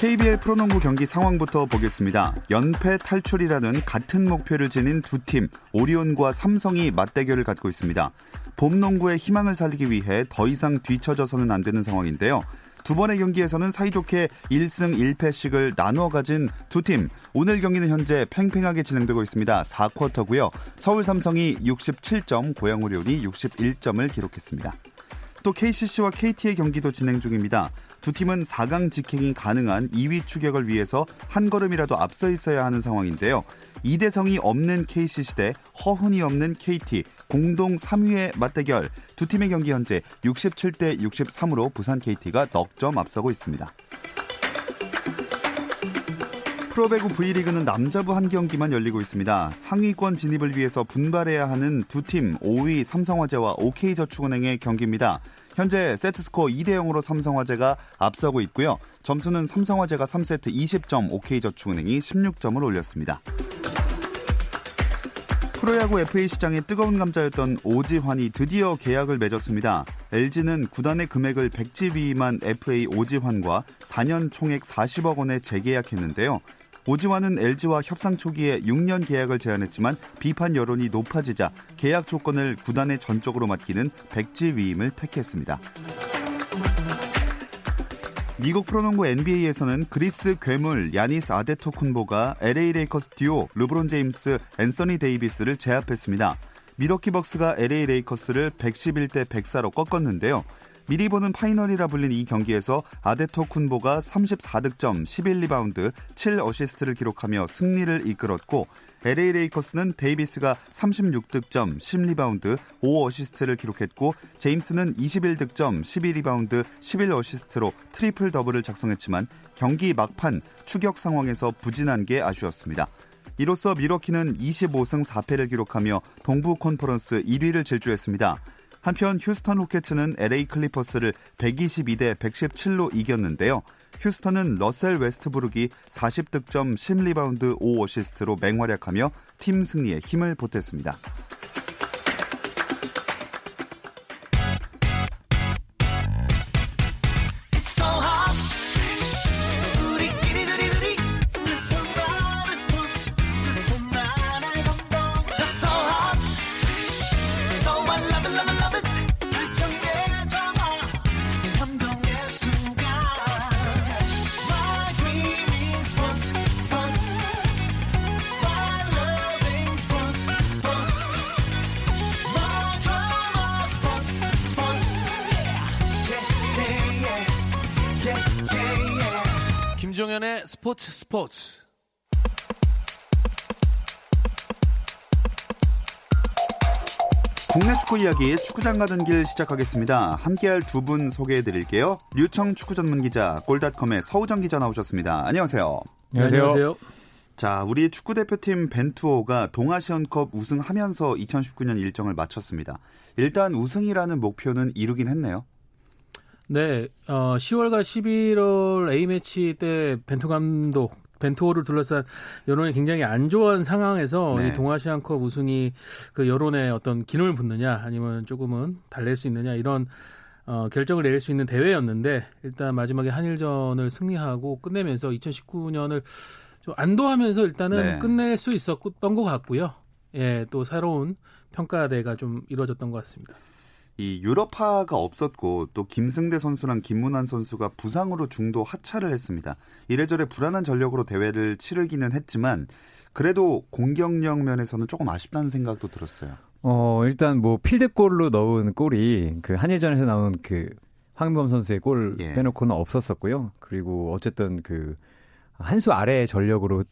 KBL 프로농구 경기 상황부터 보겠습니다. 연패 탈출이라는 같은 목표를 지닌 두 팀, 오리온과 삼성이 맞대결을 갖고 있습니다. 봄농구의 희망을 살리기 위해 더 이상 뒤처져서는 안 되는 상황인데요. 두 번의 경기에서는 사이좋게 1승 1패씩을 나누어 가진 두 팀. 오늘 경기는 현재 팽팽하게 진행되고 있습니다. 4쿼터고요. 서울 삼성이 67점, 고양 오리온이 61점을 기록했습니다. 또 KCC와 KT의 경기도 진행 중입니다. 두 팀은 4강 직행이 가능한 2위 추격을 위해서 한 걸음이라도 앞서 있어야 하는 상황인데요. 이대성이 없는 KCC 대 허훈이 없는 KT, 공동 3위의 맞대결. 두 팀의 경기 현재 67대 63으로 부산 KT가 넉 점 앞서고 있습니다. 프로배구 V리그는 남자부 한 경기만 열리고 있습니다. 상위권 진입을 위해서 분발해야 하는 두 팀, 5위 삼성화재와 OK저축은행의 경기입니다. 현재 세트스코어 2대0으로 삼성화재가 앞서고 있고요. 점수는 삼성화재가 3세트 20점, OK저축은행이 16점을 올렸습니다. 프로야구 FA 시장의 뜨거운 감자였던 오지환이 드디어 계약을 맺었습니다. LG는 구단의 금액을 100집 이하인 FA 오지환과 4년 총액 40억 원에 재계약했는데요. 오지환은 LG와 협상 초기에 6년 계약을 제안했지만 비판 여론이 높아지자 계약 조건을 구단에 전적으로 맡기는 백지 위임을 택했습니다. 미국 프로농구 NBA에서는 그리스 괴물 야니스 아데토쿤보가 LA 레이커스 듀오 르브론 제임스, 앤서니 데이비스를 제압했습니다. 밀워키 벅스가 LA 레이커스를 111대 104로 꺾었는데요. 미리 보는 파이널이라 불린 이 경기에서 아데토쿤보가 34득점, 11리바운드, 7어시스트를 기록하며 승리를 이끌었고 LA 레이커스는 데이비스가 36득점, 10리바운드, 5어시스트를 기록했고 제임스는 21득점, 12리바운드, 11어시스트로 트리플 더블을 작성했지만 경기 막판 추격 상황에서 부진한 게 아쉬웠습니다. 이로써 밀워키는 25승 4패를 기록하며 동부 컨퍼런스 1위를 질주했습니다. 한편 휴스턴 로켓츠는 LA 클리퍼스를 122대 117로 이겼는데요. 휴스턴은 러셀 웨스트브룩이 40득점, 10리바운드, 5어시스트로 맹활약하며 팀 승리에 힘을 보탰습니다. 김종현의 스포츠. 국내 축구 이야기 축구장 가는 길 시작하겠습니다. 함께할 두 분 소개해드릴게요. 류청 축구 전문 기자, 골닷컴의 서우정 기자 나오셨습니다. 안녕하세요. 안녕하세요. 자, 우리 축구 대표팀 벤투호가 동아시안컵 우승하면서 2019년 일정을 마쳤습니다. 일단 우승이라는 목표는 이루긴 했네요. 네, 10월과 11월 A매치 때 벤투 감독, 벤투호를 둘러싼 여론이 굉장히 안 좋은 상황에서 네. 이 동아시안컵 우승이 그 여론에 어떤 기름을 붓느냐 아니면 조금은 달랠 수 있느냐 이런 결정을 내릴 수 있는 대회였는데 일단 마지막에 한일전을 승리하고 끝내면서 2019년을 좀 안도하면서 일단은 끝낼 수 있었던 것 같고요. 예, 또 새로운 평가대가 좀 이루어졌던 것 같습니다. 이 유럽파가 없었고 또 김승대 선수랑 김문환 선수가 부상으로 중도 하차를 했습니다. 이래저래 불안한 전력으로 대회를 치르기는 했지만 그래도 공격력 면에서는 조금 아쉽다는 생각도 들었어요. 일단 뭐 필드골로 넣은 골이 그 한일전에서 나온 그 황민범 선수의 골 빼놓고는 없었었고요. 그리고 어쨌든 그 한 수 아래의 전력으로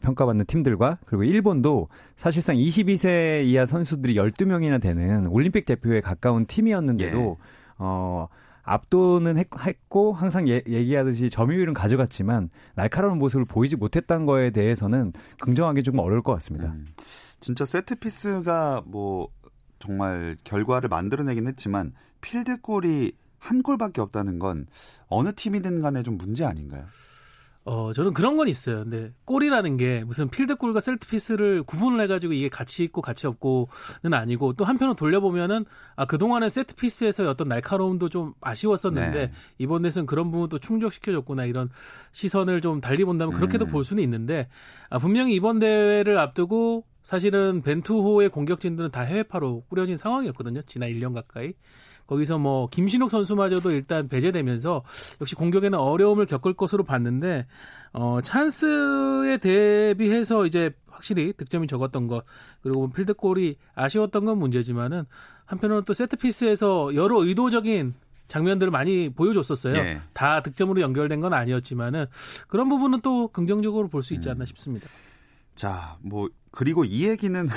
평가받는 팀들과 그리고 일본도 사실상 22세 이하 선수들이 12명이나 되는 올림픽 대표에 가까운 팀이었는데도 압도는 했고 항상 얘기하듯이 점유율은 가져갔지만 날카로운 모습을 보이지 못했던 거에 대해서는 긍정하기 조금 어려울 것 같습니다. 진짜 세트피스가 뭐 정말 결과를 만들어내긴 했지만 필드골이 한 골밖에 없다는 건 어느 팀이든 간에 좀 문제 아닌가요? 저는 그런 건 있어요. 근데 골이라는 게 무슨 필드골과 세트피스를 구분을 해가지고 이게 가치 있고 가치 없고는 아니고 또 한편으로 돌려보면은 그동안은 세트피스에서의 어떤 날카로움도 좀 아쉬웠었는데 네. 이번 대회에서는 그런 부분도 충족시켜줬구나 이런 시선을 좀 달리 본다면 그렇게도 볼 수는 있는데 분명히 이번 대회를 앞두고 사실은 벤투호의 공격진들은 다 해외파로 꾸려진 상황이었거든요. 지난 1년 가까이. 거기서 뭐 김신욱 선수마저도 일단 배제되면서 역시 공격에는 어려움을 겪을 것으로 봤는데 찬스에 대비해서 이제 확실히 득점이 적었던 것 그리고 필드골이 아쉬웠던 건 문제지만은 한편으로는 또 세트피스에서 여러 의도적인 장면들을 많이 보여줬었어요. 네. 다 득점으로 연결된 건 아니었지만은 그런 부분은 또 긍정적으로 볼 수 있지 않나 싶습니다. 자, 뭐 그리고 이 얘기는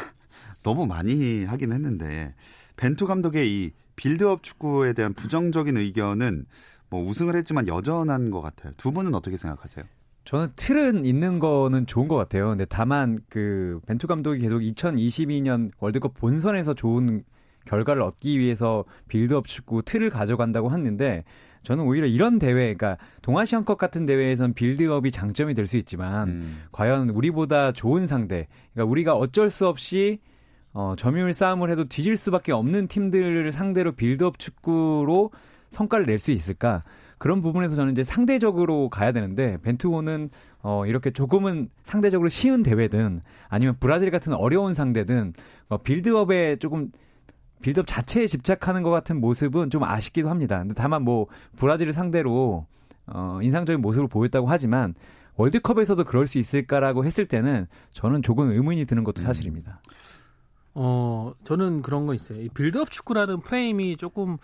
너무 많이 하긴 했는데 벤투 감독의 이 빌드업 축구에 대한 부정적인 의견은 뭐 우승을 했지만 여전한 것 같아요. 두 분은 어떻게 생각하세요? 저는 틀은 있는 거는 좋은 것 같아요. 근데 다만 그 벤투 감독이 계속 2022년 월드컵 본선에서 좋은 결과를 얻기 위해서 빌드업 축구 틀을 가져간다고 하는데 저는 오히려 이런 대회, 그러니까 동아시안컵 같은 대회에선 빌드업이 장점이 될 수 있지만 과연 우리보다 좋은 상대, 그러니까 우리가 어쩔 수 없이 점유율 싸움을 해도 뒤질 수밖에 없는 팀들을 상대로 빌드업 축구로 성과를 낼 수 있을까? 그런 부분에서 저는 이제 상대적으로 가야 되는데 벤투호는 이렇게 조금은 상대적으로 쉬운 대회든 아니면 브라질 같은 어려운 상대든 빌드업에 조금 빌드업 자체에 집착하는 것 같은 모습은 좀 아쉽기도 합니다. 근데 다만 뭐 브라질을 상대로 인상적인 모습을 보였다고 하지만 월드컵에서도 그럴 수 있을까라고 했을 때는 저는 조금 의문이 드는 것도 사실입니다. 저는 그런 건 있어요. 이 빌드업 축구라는 프레임이 조금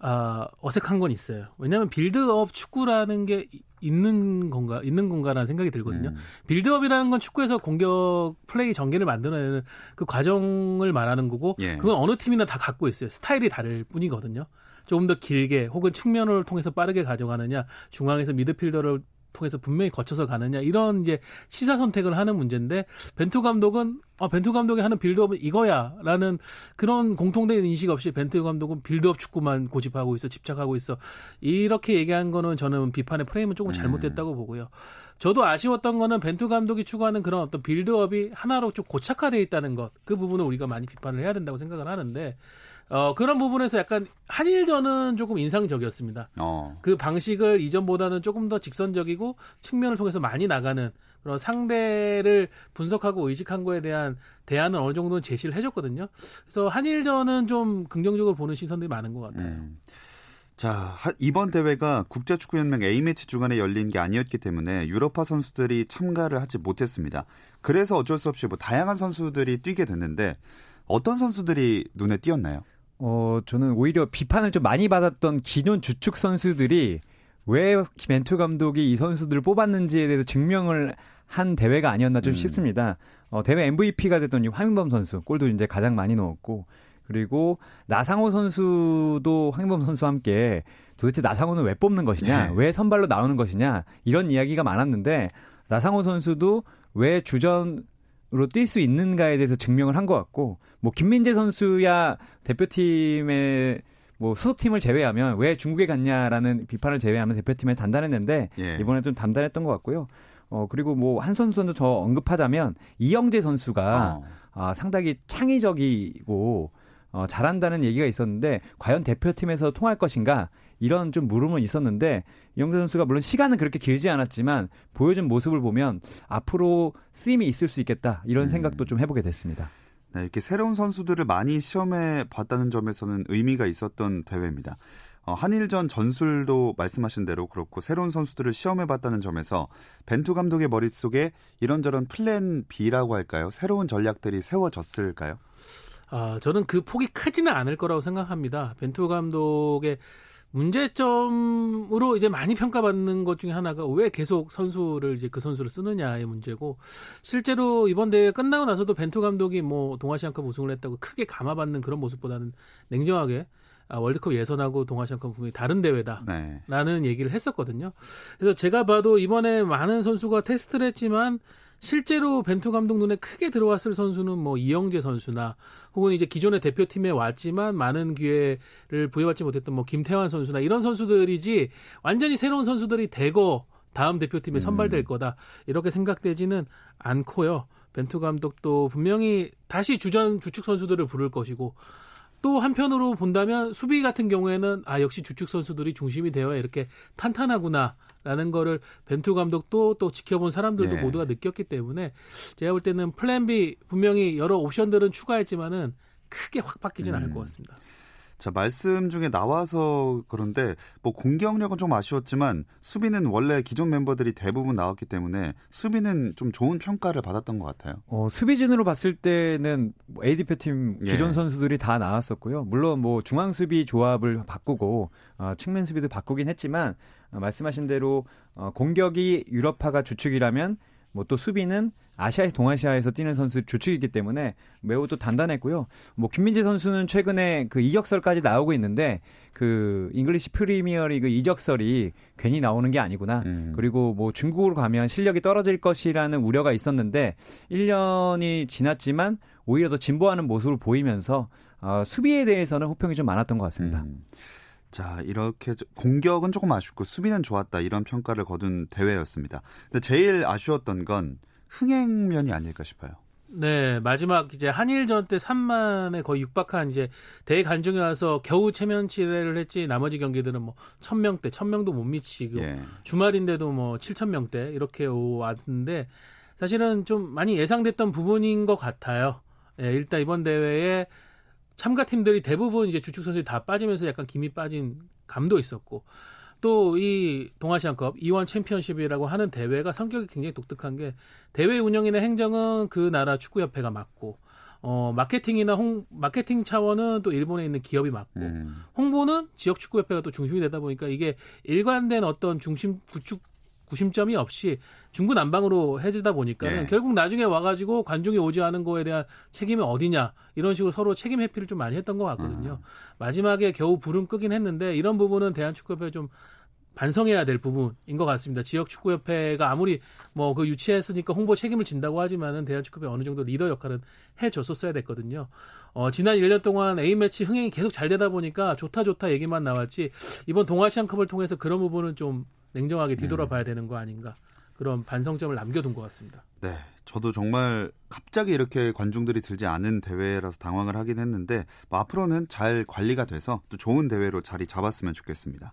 어색한 건 있어요. 왜냐하면 빌드업 축구라는 게 있는 건가라는 생각이 들거든요. 빌드업이라는 건 축구에서 공격 플레이 전개를 만들어내는 그 과정을 말하는 거고 그건 어느 팀이나 다 갖고 있어요. 스타일이 다를 뿐이거든요. 조금 더 길게 혹은 측면을 통해서 빠르게 가져가느냐 중앙에서 미드필더를 통해서 분명히 거쳐서 가느냐 이런 이제 시사 선택을 하는 문제인데 벤투 감독은 벤투 감독이 하는 빌드업은 이거야라는 그런 공통된 인식 없이 벤투 감독은 빌드업 축구만 고집하고 있어 집착하고 있어 이렇게 얘기한 거는 저는 비판의 프레임은 조금 잘못됐다고 보고요. 저도 아쉬웠던 거는 벤투 감독이 추구하는 그런 어떤 빌드업이 하나로 좀 고착화되어 있다는 것 그 부분을 우리가 많이 비판을 해야 된다고 생각을 하는데 그런 부분에서 약간 한일전은 조금 인상적이었습니다. 그 방식을 이전보다는 조금 더 직선적이고 측면을 통해서 많이 나가는 그런 상대를 분석하고 의식한 거에 대한 대안을 어느 정도는 제시를 해줬거든요. 그래서 한일전은 좀 긍정적으로 보는 시선들이 많은 것 같아요. 자, 이번 대회가 국제축구연맹 A매치 주간에 열린 게 아니었기 때문에 유럽파 선수들이 참가를 하지 못했습니다. 그래서 어쩔 수 없이 뭐 다양한 선수들이 뛰게 됐는데 어떤 선수들이 눈에 띄었나요? 저는 오히려 비판을 좀 많이 받았던 기존 주축 선수들이 왜 벤투 감독이 이 선수들을 뽑았는지에 대해서 증명을 한 대회가 아니었나 좀 싶습니다. 대회 MVP가 됐던 황민범 선수, 골도 이제 가장 많이 넣었고 그리고 나상호 선수도 황인범 선수와 함께 도대체 나상호는 왜 뽑는 것이냐, 네. 왜 선발로 나오는 것이냐 이런 이야기가 많았는데 나상호 선수도 왜 주전으로 뛸 수 있는가에 대해서 증명을 한 것 같고 뭐 김민재 선수야 대표팀의 뭐 소속팀을 제외하면 왜 중국에 갔냐라는 비판을 제외하면 대표팀에 단단했는데 이번에 좀 단단했던 것 같고요. 그리고 뭐 한 선수는 더 언급하자면 이영재 선수가 상당히 창의적이고 잘한다는 얘기가 있었는데 과연 대표팀에서 통할 것인가 이런 좀 물음은 있었는데 이영재 선수가 물론 시간은 그렇게 길지 않았지만 보여준 모습을 보면 앞으로 쓰임이 있을 수 있겠다 이런 생각도 좀 해보게 됐습니다. 네, 이렇게 새로운 선수들을 많이 시험해 봤다는 점에서는 의미가 있었던 대회입니다. 한일전 전술도 말씀하신 대로 그렇고 새로운 선수들을 시험해 봤다는 점에서 벤투 감독의 머릿속에 이런저런 플랜 B라고 할까요? 새로운 전략들이 세워졌을까요? 저는 그 폭이 크지는 않을 거라고 생각합니다. 벤투 감독의 문제점으로 이제 많이 평가받는 것 중에 하나가 왜 계속 선수를 이제 그 선수를 쓰느냐의 문제고 실제로 이번 대회 끝나고 나서도 벤투 감독이 뭐 동아시안컵 우승을 했다고 크게 감화받는 그런 모습보다는 냉정하게 월드컵 예선하고 동아시안컵 분명히 다른 대회다라는 네. 얘기를 했었거든요. 그래서 제가 봐도 이번에 많은 선수가 테스트를 했지만 실제로 벤투 감독 눈에 크게 들어왔을 선수는 뭐 이영재 선수나 혹은 이제 기존의 대표팀에 왔지만 많은 기회를 부여받지 못했던 뭐 김태환 선수나 이런 선수들이지 완전히 새로운 선수들이 대거 다음 대표팀에 선발될 거다 이렇게 생각되지는 않고요. 벤투 감독도 분명히 다시 주축 선수들을 부를 것이고 또 한편으로 본다면 수비 같은 경우에는 아 역시 주축 선수들이 중심이 되어야 이렇게 탄탄하구나라는 거를 벤투 감독도 또 지켜본 사람들도 네. 모두가 느꼈기 때문에 제가 볼 때는 플랜 B 분명히 여러 옵션들은 추가했지만은 크게 확 바뀌진 않을 것 같습니다. 자, 말씀 중에 나와서 그런데 뭐 공격력은 좀 아쉬웠지만 수비는 원래 기존 멤버들이 대부분 나왔기 때문에 수비는 좀 좋은 평가를 받았던 것 같아요. 수비진으로 봤을 때는 A 대표팀 기존 예. 선수들이 다 나왔었고요. 물론 뭐 중앙 수비 조합을 바꾸고 측면 수비도 바꾸긴 했지만 말씀하신 대로 공격이 유럽파가 주축이라면 뭐 또 수비는 아시아에서 동아시아에서 뛰는 선수 주축이기 때문에 매우 또 단단했고요. 뭐 김민재 선수는 최근에 그 이적설까지 나오고 있는데 그 잉글리시 프리미어리그 이적설이 괜히 나오는 게 아니구나. 그리고 뭐 중국으로 가면 실력이 떨어질 것이라는 우려가 있었는데 1년이 지났지만 오히려 더 진보하는 모습을 보이면서 수비에 대해서는 호평이 좀 많았던 것 같습니다. 자, 이렇게 공격은 조금 아쉽고 수비는 좋았다 이런 평가를 거둔 대회였습니다. 근데 제일 아쉬웠던 건 흥행면이 아닐까 싶어요. 네, 마지막 이제 한일전 때 3만에 거의 육박한 이제 대간중에 와서 겨우 체면치레를 했지 나머지 경기들은 뭐 1,000명대, 1,000명도 못 미치고 예. 주말인데도 뭐 7,000명대 이렇게 왔는데 사실은 좀 많이 예상됐던 부분인 것 같아요. 예, 일단 이번 대회에 참가팀들이 대부분 이제 주축 선수들이 다 빠지면서 약간 김이 빠진 감도 있었고 또 이 동아시안컵 이원 챔피언십이라고 하는 대회가 성격이 굉장히 독특한 게 대회 운영이나 행정은 그 나라 축구협회가 맡고 마케팅이나 마케팅 차원은 또 일본에 있는 기업이 맡고 홍보는 지역 축구협회가 또 중심이 되다 보니까 이게 일관된 어떤 구심점이 없이 중구난방으로 해지다 보니까 예. 결국 나중에 와가지고 관중이 오지 않은 거에 대한 책임이 어디냐 이런 식으로 서로 책임 회피를 좀 많이 했던 것 같거든요. 마지막에 겨우 불은 끄긴 했는데 이런 부분은 대한축구협회 좀 반성해야 될 부분인 것 같습니다. 지역축구협회가 아무리 뭐 그 유치했으니까 홍보 책임을 진다고 하지만은 대한축구협회 어느 정도 리더 역할은 해줬었어야 됐거든요. 지난 1년 동안 A매치 흥행이 계속 잘 되다 보니까 좋다 얘기만 나왔지 이번 동아시안컵을 통해서 그런 부분은 좀 냉정하게 뒤돌아봐야 되는 거 아닌가 그런 반성점을 남겨둔 것 같습니다. 네, 저도 정말 갑자기 이렇게 관중들이 들지 않은 대회라서 당황을 하긴 했는데 뭐 앞으로는 잘 관리가 돼서 또 좋은 대회로 자리 잡았으면 좋겠습니다.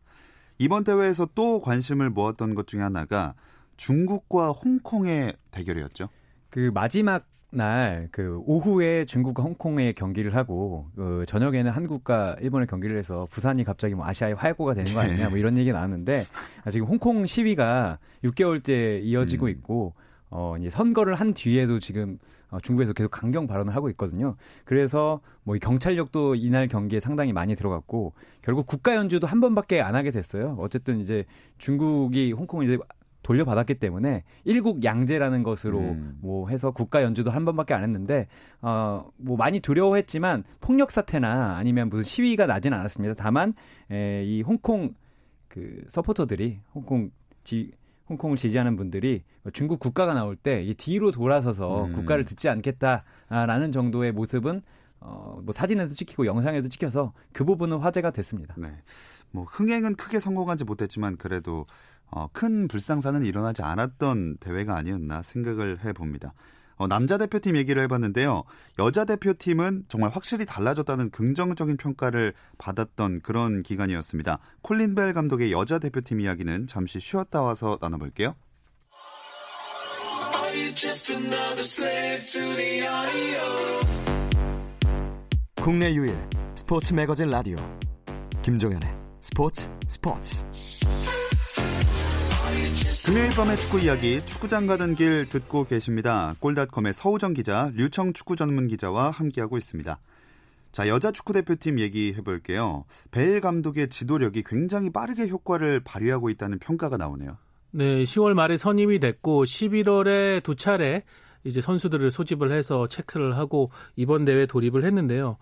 이번 대회에서 또 관심을 모았던 것 중에 하나가 중국과 홍콩의 대결이었죠. 그 마지막 날 그 오후에 중국과 홍콩의 경기를 하고 그 저녁에는 한국과 일본의 경기를 해서 부산이 갑자기 뭐 아시아의 화약고가 되는 거 아니냐 뭐 이런 얘기 나왔는데 지금 홍콩 시위가 6개월째 이어지고 있고 이제 선거를 한 뒤에도 지금 중국에서 계속 강경 발언을 하고 있거든요. 그래서 뭐 이 경찰력도 이날 경기에 상당히 많이 들어갔고 결국 국가 연주도 한 번밖에 안 하게 됐어요. 어쨌든 이제 중국이 홍콩을 이제 돌려받았기 때문에 일국 양제라는 것으로 뭐 해서 국가 연주도 한 번밖에 안 했는데 뭐 많이 두려워했지만 폭력 사태나 아니면 무슨 시위가 나진 않았습니다. 다만 이 홍콩 그 서포터들이 홍콩을 지지하는 분들이 중국 국가가 나올 때 이 뒤로 돌아서서 국가를 듣지 않겠다라는 정도의 모습은 뭐 사진에도 찍히고 영상에도 찍혀서 그 부분은 화제가 됐습니다. 네, 뭐 흥행은 크게 성공하지 못했지만 그래도 큰 불상사는 일어나지 않았던 대회가 아니었나 생각을 해봅니다. 남자 대표팀 얘기를 해봤는데요. 여자 대표팀은 정말 확실히 달라졌다는 긍정적인 평가를 받았던 그런 기간이었습니다. 콜린 벨 감독의 여자 대표팀 이야기는 잠시 쉬었다 와서 나눠볼게요. 국내 유일 스포츠 매거진 라디오 김종현의 스포츠 금요일 밤의 축구 이야기 축구장 가던 길 듣고 계십니다. 골닷컴의 서우정 기자, 류청 축구 전문 기자와 함께하고 있습니다. 자, 여자 축구 대표팀 얘기해 볼게요. 벨 감독의 지도력이 굉장히 빠르게 효과를 발휘하고 있다는 평가가 나오네요. 네, 10월 말에 선임이 됐고 11월에 두 차례 이제 선수들을 소집을 해서 체크를 하고 이번 대회 돌입을 했는데요.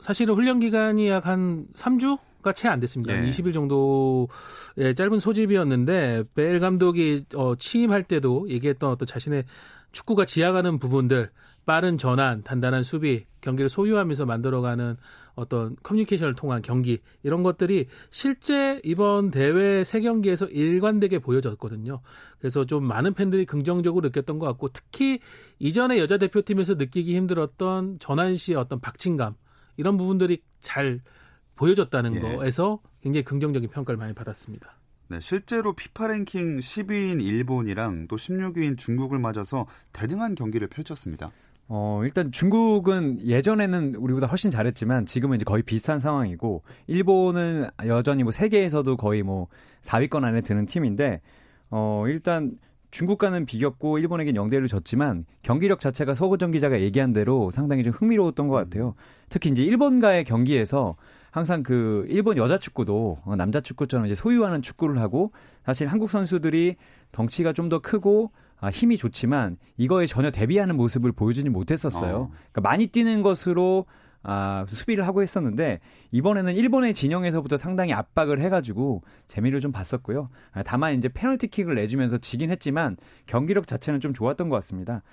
사실은 훈련 기간이 약 한 3주? 가 채 안 됐습니다. 네. 20일 정도의 짧은 소집이었는데 벨 감독이 취임할 때도 얘기했던 어떤 자신의 축구가 지향하는 부분들, 빠른 전환, 단단한 수비, 경기를 소유하면서 만들어가는 어떤 커뮤니케이션을 통한 경기, 이런 것들이 실제 이번 대회 세 경기에서 일관되게 보여졌거든요. 그래서 좀 많은 팬들이 긍정적으로 느꼈던 것 같고, 특히 이전에 여자 대표팀에서 느끼기 힘들었던 전환 시의 어떤 박진감, 이런 부분들이 잘 보여줬다는 거에서 굉장히 긍정적인 평가를 많이 받았습니다. 네, 실제로 피파 랭킹 10위인 일본이랑 또 16위인 중국을 맞아서 대등한 경기를 펼쳤습니다. 일단 중국은 예전에는 우리보다 훨씬 잘했지만 지금은 이제 거의 비슷한 상황이고, 일본은 여전히 뭐 세계에서도 거의 뭐 4위권 안에 드는 팀인데, 일단 중국과는 비겼고 일본에겐 0대1로 졌지만 경기력 자체가 서우정 기자가 얘기한 대로 상당히 좀 흥미로웠던 것 같아요. 특히 이제 일본과의 경기에서 항상 그 일본 여자 축구도 남자 축구처럼 이제 소유하는 축구를 하고, 사실 한국 선수들이 덩치가 좀 더 크고 힘이 좋지만 이거에 전혀 대비하는 모습을 보여주지 못했었어요. 그러니까 많이 뛰는 것으로 수비를 하고 했었는데, 이번에는 일본의 진영에서부터 상당히 압박을 해가지고 재미를 좀 봤었고요. 다만 이제 페널티킥을 내주면서 지긴 했지만 경기력 자체는 좀 좋았던 것 같습니다.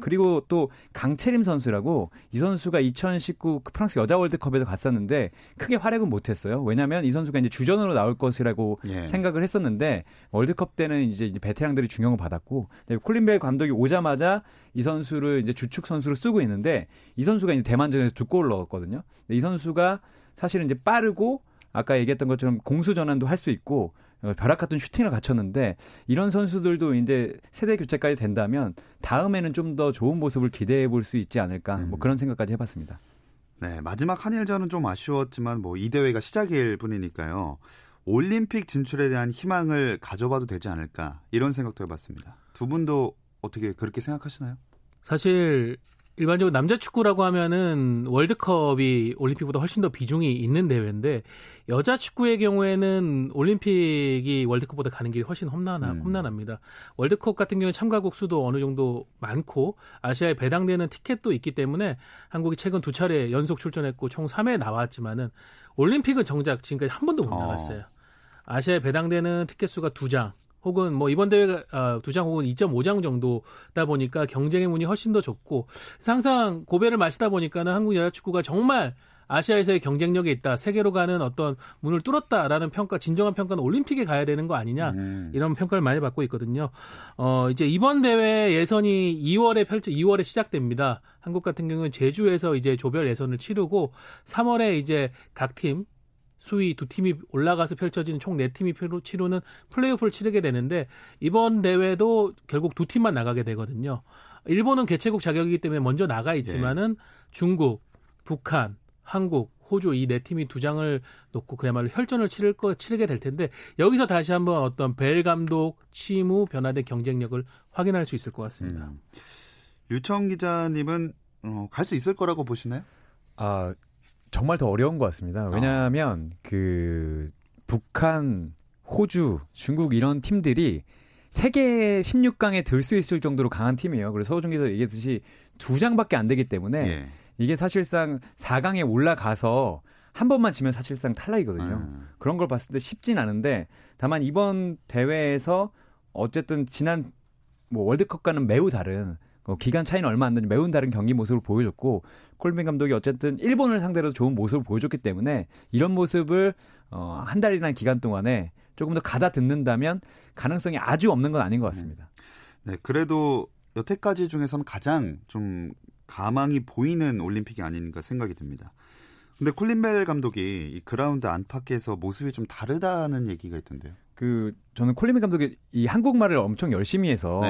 그리고 또 강채림 선수라고, 이 선수가 2019 프랑스 여자 월드컵에도 갔었는데 크게 활약은 못했어요. 왜냐하면 이 선수가 이제 주전으로 나올 것이라고 생각을 했었는데 월드컵 때는 이제 베테랑들이 중용을 받았고, 콜린 벨 감독이 오자마자 이 선수를 이제 주축 선수로 쓰고 있는데, 이 선수가 이제 대만전에서 2골 넣었거든요. 근데 이 선수가 사실은 이제 빠르고 아까 얘기했던 것처럼 공수 전환도 할 수 있고 벼락 같은 슈팅을 갖췄는데, 이런 선수들도 이제 세대 교체까지 된다면 다음에는 좀 더 좋은 모습을 기대해 볼 수 있지 않을까, 뭐 그런 생각까지 해봤습니다. 네, 마지막 한일전은 좀 아쉬웠지만 뭐 이 대회가 시작일 뿐이니까요. 올림픽 진출에 대한 희망을 가져봐도 되지 않을까, 이런 생각도 해봤습니다. 두 분도 어떻게 그렇게 생각하시나요? 사실 일반적으로 남자 축구라고 하면은 월드컵이 올림픽보다 훨씬 더 비중이 있는 대회인데, 여자 축구의 경우에는 올림픽이 월드컵보다 가는 길이 훨씬 험난합니다. 월드컵 같은 경우에 참가국 수도 어느 정도 많고 아시아에 배당되는 티켓도 있기 때문에 한국이 최근 2차례 연속 출전했고 총 3회 나왔지만은 올림픽은 정작 지금까지 한 번도 못 나갔어요. 아시아에 배당되는 티켓 수가 2장. 혹은 뭐 이번 대회가 2장 혹은 2.5장 정도다 보니까 경쟁의 문이 훨씬 더 좁고, 항상 고배를 마시다 보니까는 한국 여자 축구가 정말 아시아에서의 경쟁력이 있다, 세계로 가는 어떤 문을 뚫었다라는 평가, 진정한 평가는 올림픽에 가야 되는 거 아니냐, 이런 평가를 많이 받고 있거든요. 이제 이번 대회 예선이 2월에 시작됩니다. 한국 같은 경우는 제주에서 이제 조별 예선을 치르고 3월에 이제 각 팀 수위 2팀이 올라가서 펼쳐진 총 4팀이 치르는 플레이오프를 치르게 되는데, 이번 대회도 결국 2팀만 나가게 되거든요. 일본은 개최국 자격이기 때문에 먼저 나가 있지만은 중국, 북한, 한국, 호주 이 4팀이 2장을 놓고 그야말로 혈전을 치르게 될 텐데, 여기서 다시 한번 어떤 벨 감독 취임 후 변화된 경쟁력을 확인할 수 있을 것 같습니다. 류청 기자님은 갈 수 있을 거라고 보시나요? 정말 더 어려운 것 같습니다. 왜냐하면 그 북한, 호주, 중국 이런 팀들이 세계 16강에 들 수 있을 정도로 강한 팀이에요. 그래서 서우정에서 얘기했듯이 2장밖에 안 되기 때문에 이게 사실상 4강에 올라가서 한 번만 지면 사실상 탈락이거든요. 그런 걸 봤을 때 쉽진 않은데, 다만 이번 대회에서 어쨌든 지난 뭐 월드컵과는 매우 다른, 기간 차이는 얼마 안 되는 매우 다른 경기 모습을 보여줬고, 콜빈 감독이 어쨌든 일본을 상대로 좋은 모습을 보여줬기 때문에 이런 모습을 한 달이라는 기간 동안에 조금 더 가다듬는다면 가능성이 아주 없는 건 아닌 것 같습니다. 네, 그래도 여태까지 중에서는 가장 좀 가망이 보이는 올림픽이 아닌가 생각이 듭니다. 근데 콜린 벨 감독이 이 그라운드 안팎에서 모습이 좀 다르다는 얘기가 있던데요. 저는 콜린 감독이 이 한국말을 엄청 열심히 해서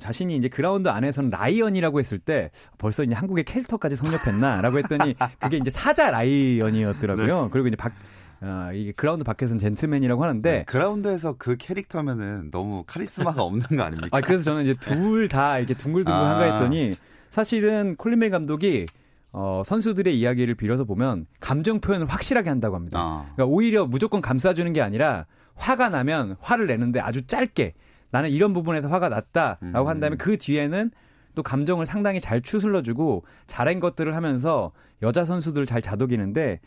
자신이 이제 그라운드 안에서는 라이언이라고 했을 때 벌써 이제 한국의 캐릭터까지 성립했나라고 했더니 그게 이제 사자 라이언이었더라고요. 네. 그리고 이제 이게 그라운드 밖에서는 젠틀맨이라고 하는데, 그라운드에서 그 캐릭터면은 너무 카리스마가 없는 거 아닙니까? 그래서 저는 이제 둘 다 이렇게 둥글둥글한가 했더니, 사실은 콜린 벨 감독이 선수들의 이야기를 빌어서 보면 감정 표현을 확실하게 한다고 합니다. 그러니까 오히려 무조건 감싸주는 게 아니라 화가 나면 화를 내는데 아주 짧게, 나는 이런 부분에서 화가 났다라고 한다면 그 뒤에는 또 감정을 상당히 잘 추슬러주고 잘한 것들을 하면서 여자 선수들을 잘 다독이는데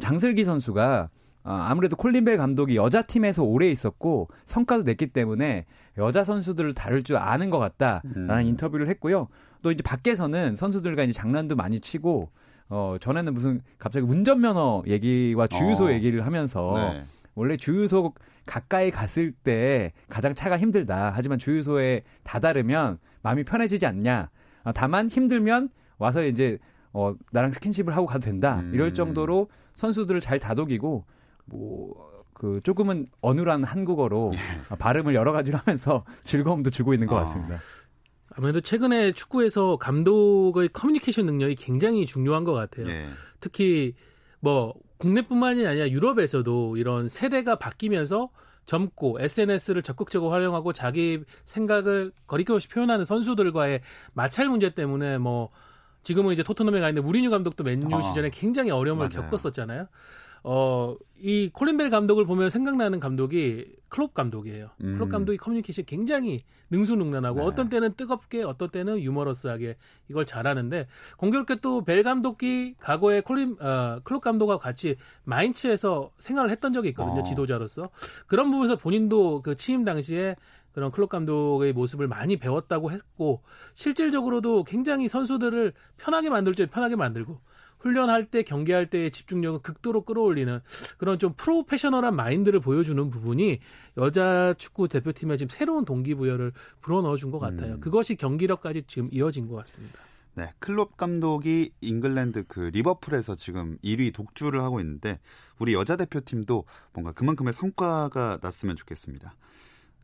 장슬기 선수가 아무래도 콜린 벨 감독이 여자팀에서 오래 있었고 성과도 냈기 때문에 여자 선수들을 다룰 줄 아는 것 같다라는 인터뷰를 했고요. 또 이제 밖에서는 선수들과 이제 장난도 많이 치고 전에는 무슨 갑자기 운전면허 얘기와 주유소 얘기를 하면서 네. 원래 주유소 가까이 갔을 때 가장 차가 힘들다. 하지만 주유소에 다다르면 마음이 편해지지 않냐. 다만 힘들면 와서 이제 나랑 스킨십을 하고 가도 된다. 이럴 정도로 선수들을 잘 다독이고 그 조금은 어눌한 한국어로 발음을 여러 가지로 하면서 즐거움도 주고 있는 것 같습니다. 아무래도 최근에 축구에서 감독의 커뮤니케이션 능력이 굉장히 중요한 것 같아요. 네. 특히 국내뿐만이 아니라 유럽에서도 이런 세대가 바뀌면서 젊고 SNS를 적극적으로 활용하고 자기 생각을 거리낌 없이 표현하는 선수들과의 마찰 문제 때문에 지금은 이제 토트넘에 가 있는 무리뉴 감독도 맨유 시절에 굉장히 어려움을 맞아요. 겪었었잖아요. 이 콜린 벨 감독을 보면 생각나는 감독이 클롭 감독이에요. 클롭 감독이 커뮤니케이션 굉장히 능수능란하고 네. 어떤 때는 뜨겁게 어떤 때는 유머러스하게 이걸 잘하는데 공교롭게 또 벨 감독이 과거에 클롭 감독과 같이 마인츠에서 생활을 했던 적이 있거든요. 지도자로서. 그런 부분에서 본인도 그 취임 당시에 그런 클롭 감독의 모습을 많이 배웠다고 했고 실질적으로도 굉장히 선수들을 편하게 만들 줄 편하게 만들고 훈련할 때 경기할 때의 집중력을 극도로 끌어올리는 그런 좀 프로페셔널한 마인드를 보여주는 부분이 여자 축구 대표팀에 지금 새로운 동기부여를 불어넣어준 것 같아요. 그것이 경기력까지 지금 이어진 것 같습니다. 네, 클롭 감독이 잉글랜드 리버풀에서 지금 1위 독주를 하고 있는데 우리 여자 대표팀도 뭔가 그만큼의 성과가 났으면 좋겠습니다.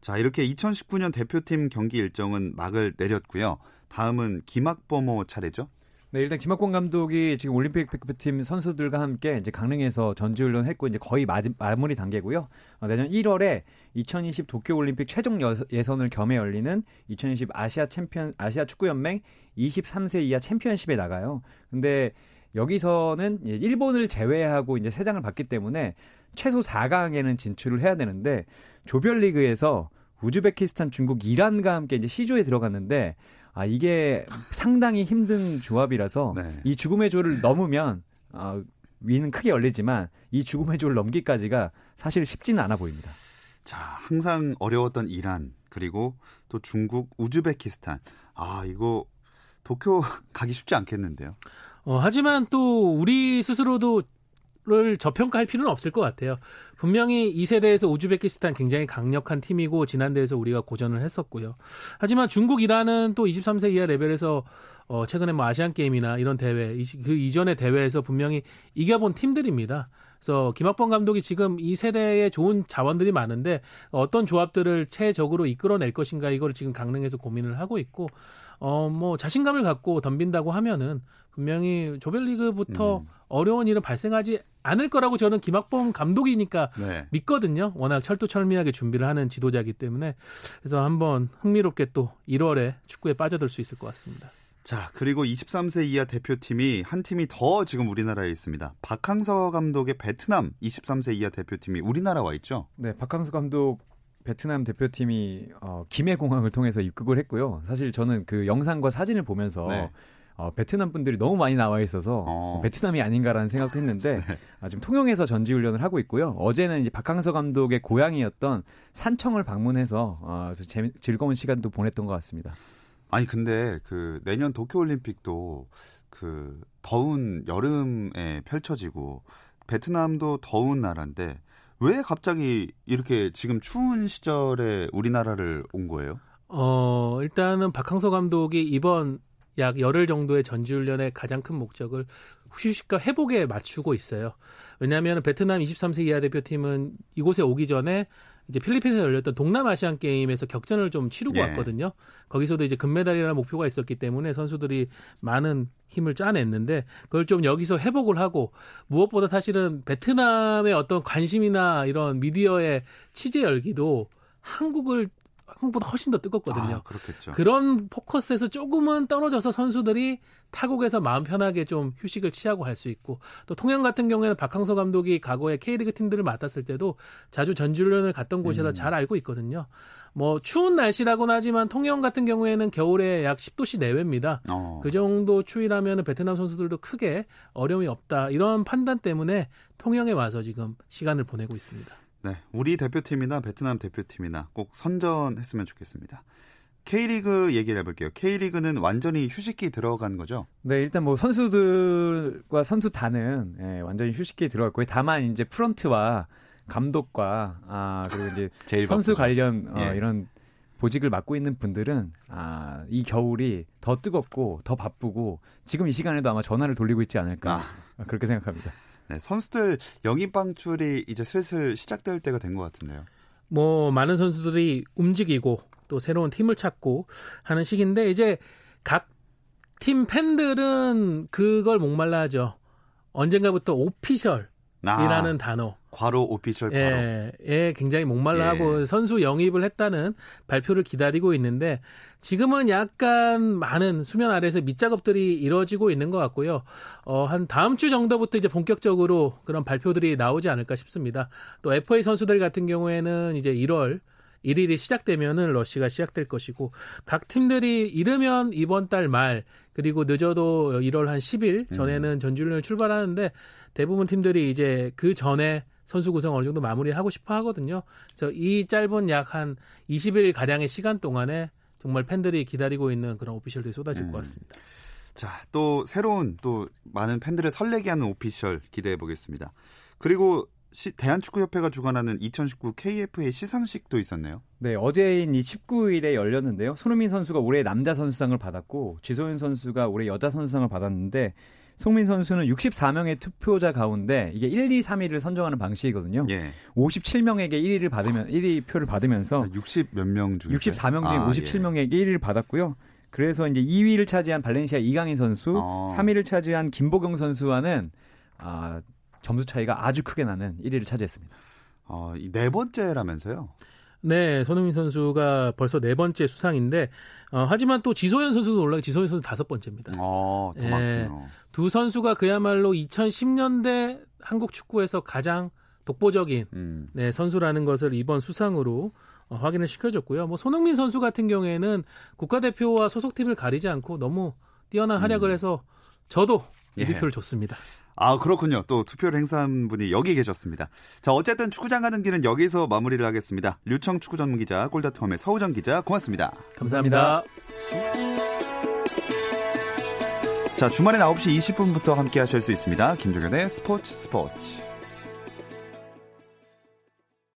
자, 이렇게 2019년 대표팀 경기 일정은 막을 내렸고요. 다음은 김학범호 차례죠. 네, 일단 김학범 감독이 지금 올림픽 대표팀 선수들과 함께 이제 강릉에서 전지훈련 했고 이제 거의 마무리 단계고요. 내년 1월에 2020 도쿄 올림픽 최종 예선을 겸해 열리는 2020 아시아 축구 연맹 23세 이하 챔피언십에 나가요. 근데 여기서는 일본을 제외하고 이제 3장을 받기 때문에 최소 4강에는 진출을 해야 되는데 조별리그에서 우즈베키스탄, 중국, 이란과 함께 이제 C조에 들어갔는데 이게 상당히 힘든 조합이라서 네. 이 죽음의 조를 넘으면 위는 크게 열리지만 이 죽음의 조를 넘기까지가 사실 쉽지는 않아 보입니다. 자, 항상 어려웠던 이란 그리고 또 중국, 우즈베키스탄 이거 도쿄 가기 쉽지 않겠는데요. 하지만 또 우리 스스로도 를 저평가할 필요는 없을 것 같아요. 분명히 2세대에서 우즈베키스탄 굉장히 강력한 팀이고 지난 대회에서 우리가 고전을 했었고요. 하지만 중국, 이란은 또 23세 이하 레벨에서 최근에 아시안게임이나 이런 대회, 그 이전의 대회에서 분명히 이겨본 팀들입니다. 그래서 김학범 감독이 지금 이 세대에 좋은 자원들이 많은데 어떤 조합들을 최적으로 이끌어낼 것인가 이걸 지금 강릉에서 고민을 하고 있고 자신감을 갖고 덤빈다고 하면은 분명히 조별리그부터 어려운 일은 발생하지 않을 거라고 저는 김학범 감독이니까 네. 믿거든요. 워낙 철두철미하게 준비를 하는 지도자이기 때문에 그래서 한번 흥미롭게 또 1월에 축구에 빠져들 수 있을 것 같습니다. 자, 그리고 23세 이하 대표팀이 한 팀이 더 지금 우리나라에 있습니다. 박항서 감독의 베트남 23세 이하 대표팀이 우리나라 와 있죠? 네, 박항서 감독 베트남 대표팀이 김해공항을 통해서 입국을 했고요. 사실 저는 그 영상과 사진을 보면서 네. 베트남 분들이 너무 많이 나와 있어서 베트남이 아닌가라는 생각도 했는데 네. 지금 통영에서 전지훈련을 하고 있고요. 어제는 이제 박항서 감독의 고향이었던 산청을 방문해서 즐거운 시간도 보냈던 것 같습니다. 아니 근데 내년 도쿄올림픽도 더운 여름에 펼쳐지고 베트남도 더운 나라인데 왜 갑자기 이렇게 지금 추운 시절에 우리나라를 온 거예요? 일단은 박항서 감독이 이번 약 열흘 정도의 전지훈련의 가장 큰 목적을 휴식과 회복에 맞추고 있어요. 왜냐하면 베트남 23세 이하 대표팀은 이곳에 오기 전에 이제 필리핀에서 열렸던 동남아시안 게임에서 격전을 좀 치르고 예. 왔거든요. 거기서도 이제 금메달이라는 목표가 있었기 때문에 선수들이 많은 힘을 짜냈는데 그걸 좀 여기서 회복을 하고 무엇보다 사실은 베트남의 어떤 관심이나 이런 미디어의 취재 열기도 한국보다 훨씬 더 뜨겁거든요. 그렇겠죠. 그런 포커스에서 조금은 떨어져서 선수들이 타국에서 마음 편하게 좀 휴식을 취하고 할 수 있고 또 통영 같은 경우에는 박항서 감독이 과거에 K리그 팀들을 맡았을 때도 자주 전지훈련을 갔던 곳이라 잘 알고 있거든요. 뭐 추운 날씨라고는 하지만 통영 같은 경우에는 겨울에 약 10도씨 내외입니다. 그 정도 추위라면 베트남 선수들도 크게 어려움이 없다. 이런 판단 때문에 통영에 와서 지금 시간을 보내고 있습니다. 네, 우리 대표팀이나 베트남 대표팀이나 꼭 선전했으면 좋겠습니다. K리그 얘기를 해볼게요. K리그는 완전히 휴식기 들어간 거죠? 네, 일단 뭐 선수들과 선수단은 예, 완전히 휴식기에 들어갔고요. 다만 이제 프런트와 감독과 그리고 이제 선수 바쁘죠. 관련 예. 이런 보직을 맡고 있는 분들은 이 겨울이 더 뜨겁고 더 바쁘고 지금 이 시간에도 아마 전화를 돌리고 있지 않을까 그렇게 생각합니다. 네, 선수들 영입 방출이 이제 슬슬 시작될 때가 된 것 같은데요. 뭐 많은 선수들이 움직이고 또 새로운 팀을 찾고 하는 시기인데 이제 각 팀 팬들은 그걸 목말라 하죠. 언젠가부터 오피셜이라는 단어. 괄호 오피셜 괄호. 예, 굉장히 목말라하고 예. 선수 영입을 했다는 발표를 기다리고 있는데 지금은 약간 많은 수면 아래에서 밑작업들이 이루어지고 있는 것 같고요. 한 다음 주 정도부터 이제 본격적으로 그런 발표들이 나오지 않을까 싶습니다. 또 FA 선수들 같은 경우에는 이제 1월 1일이 시작되면은 러시가 시작될 것이고 각 팀들이 이르면 이번 달 말 그리고 늦어도 1월 한 10일 전에는 전지훈련을 출발하는데 대부분 팀들이 이제 그 전에 선수 구성 어느 정도 마무리하고 싶어 하거든요. 그래서 이 짧은 약 한 20일 가량의 시간 동안에 정말 팬들이 기다리고 있는 그런 오피셜들이 쏟아질 것 같습니다. 자, 또 새로운 또 많은 팬들을 설레게 하는 오피셜 기대해 보겠습니다. 그리고 대한축구협회가 주관하는 2019 KFA 시상식도 있었네요. 네, 어제인 이 19일에 열렸는데요. 손흥민 선수가 올해 남자 선수상을 받았고 지소연 선수가 올해 여자 선수상을 받았는데 손흥민 선수는 64명의 투표자 가운데 이게 1, 2, 3위를 선정하는 방식이거든요. 예. 57명에게 1위를 받으면 1위 표를 받으면서 60몇 명 중에 64명 중에 57명에게 예. 1위를 받았고요. 그래서 이제 2위를 차지한 발렌시아 이강인 선수, 3위를 차지한 김보경 선수와는 점수 차이가 아주 크게 나는 1위를 차지했습니다. 이 네 번째라면서요? 네, 손흥민 선수가 벌써 네 번째 수상인데 하지만 또 지소연 선수도 놀라게 지소연 선수 5번째입니다. 더 많군요. 두 선수가 그야말로 2010년대 한국 축구에서 가장 독보적인 선수라는 것을 이번 수상으로 확인을 시켜줬고요. 뭐 손흥민 선수 같은 경우에는 국가대표와 소속팀을 가리지 않고 너무 뛰어난 활약을 해서 저도 MVP 를 줬습니다. 그렇군요. 또 투표를 행사한 분이 여기 계셨습니다. 자, 어쨌든 축구장 가는 길은 여기서 마무리를 하겠습니다. 류청 축구 전문 기자, 골닷컴의 서우정 기자, 고맙습니다. 감사합니다. 자, 주말엔 9시 20분부터 함께 하실 수 있습니다. 김종현의 스포츠.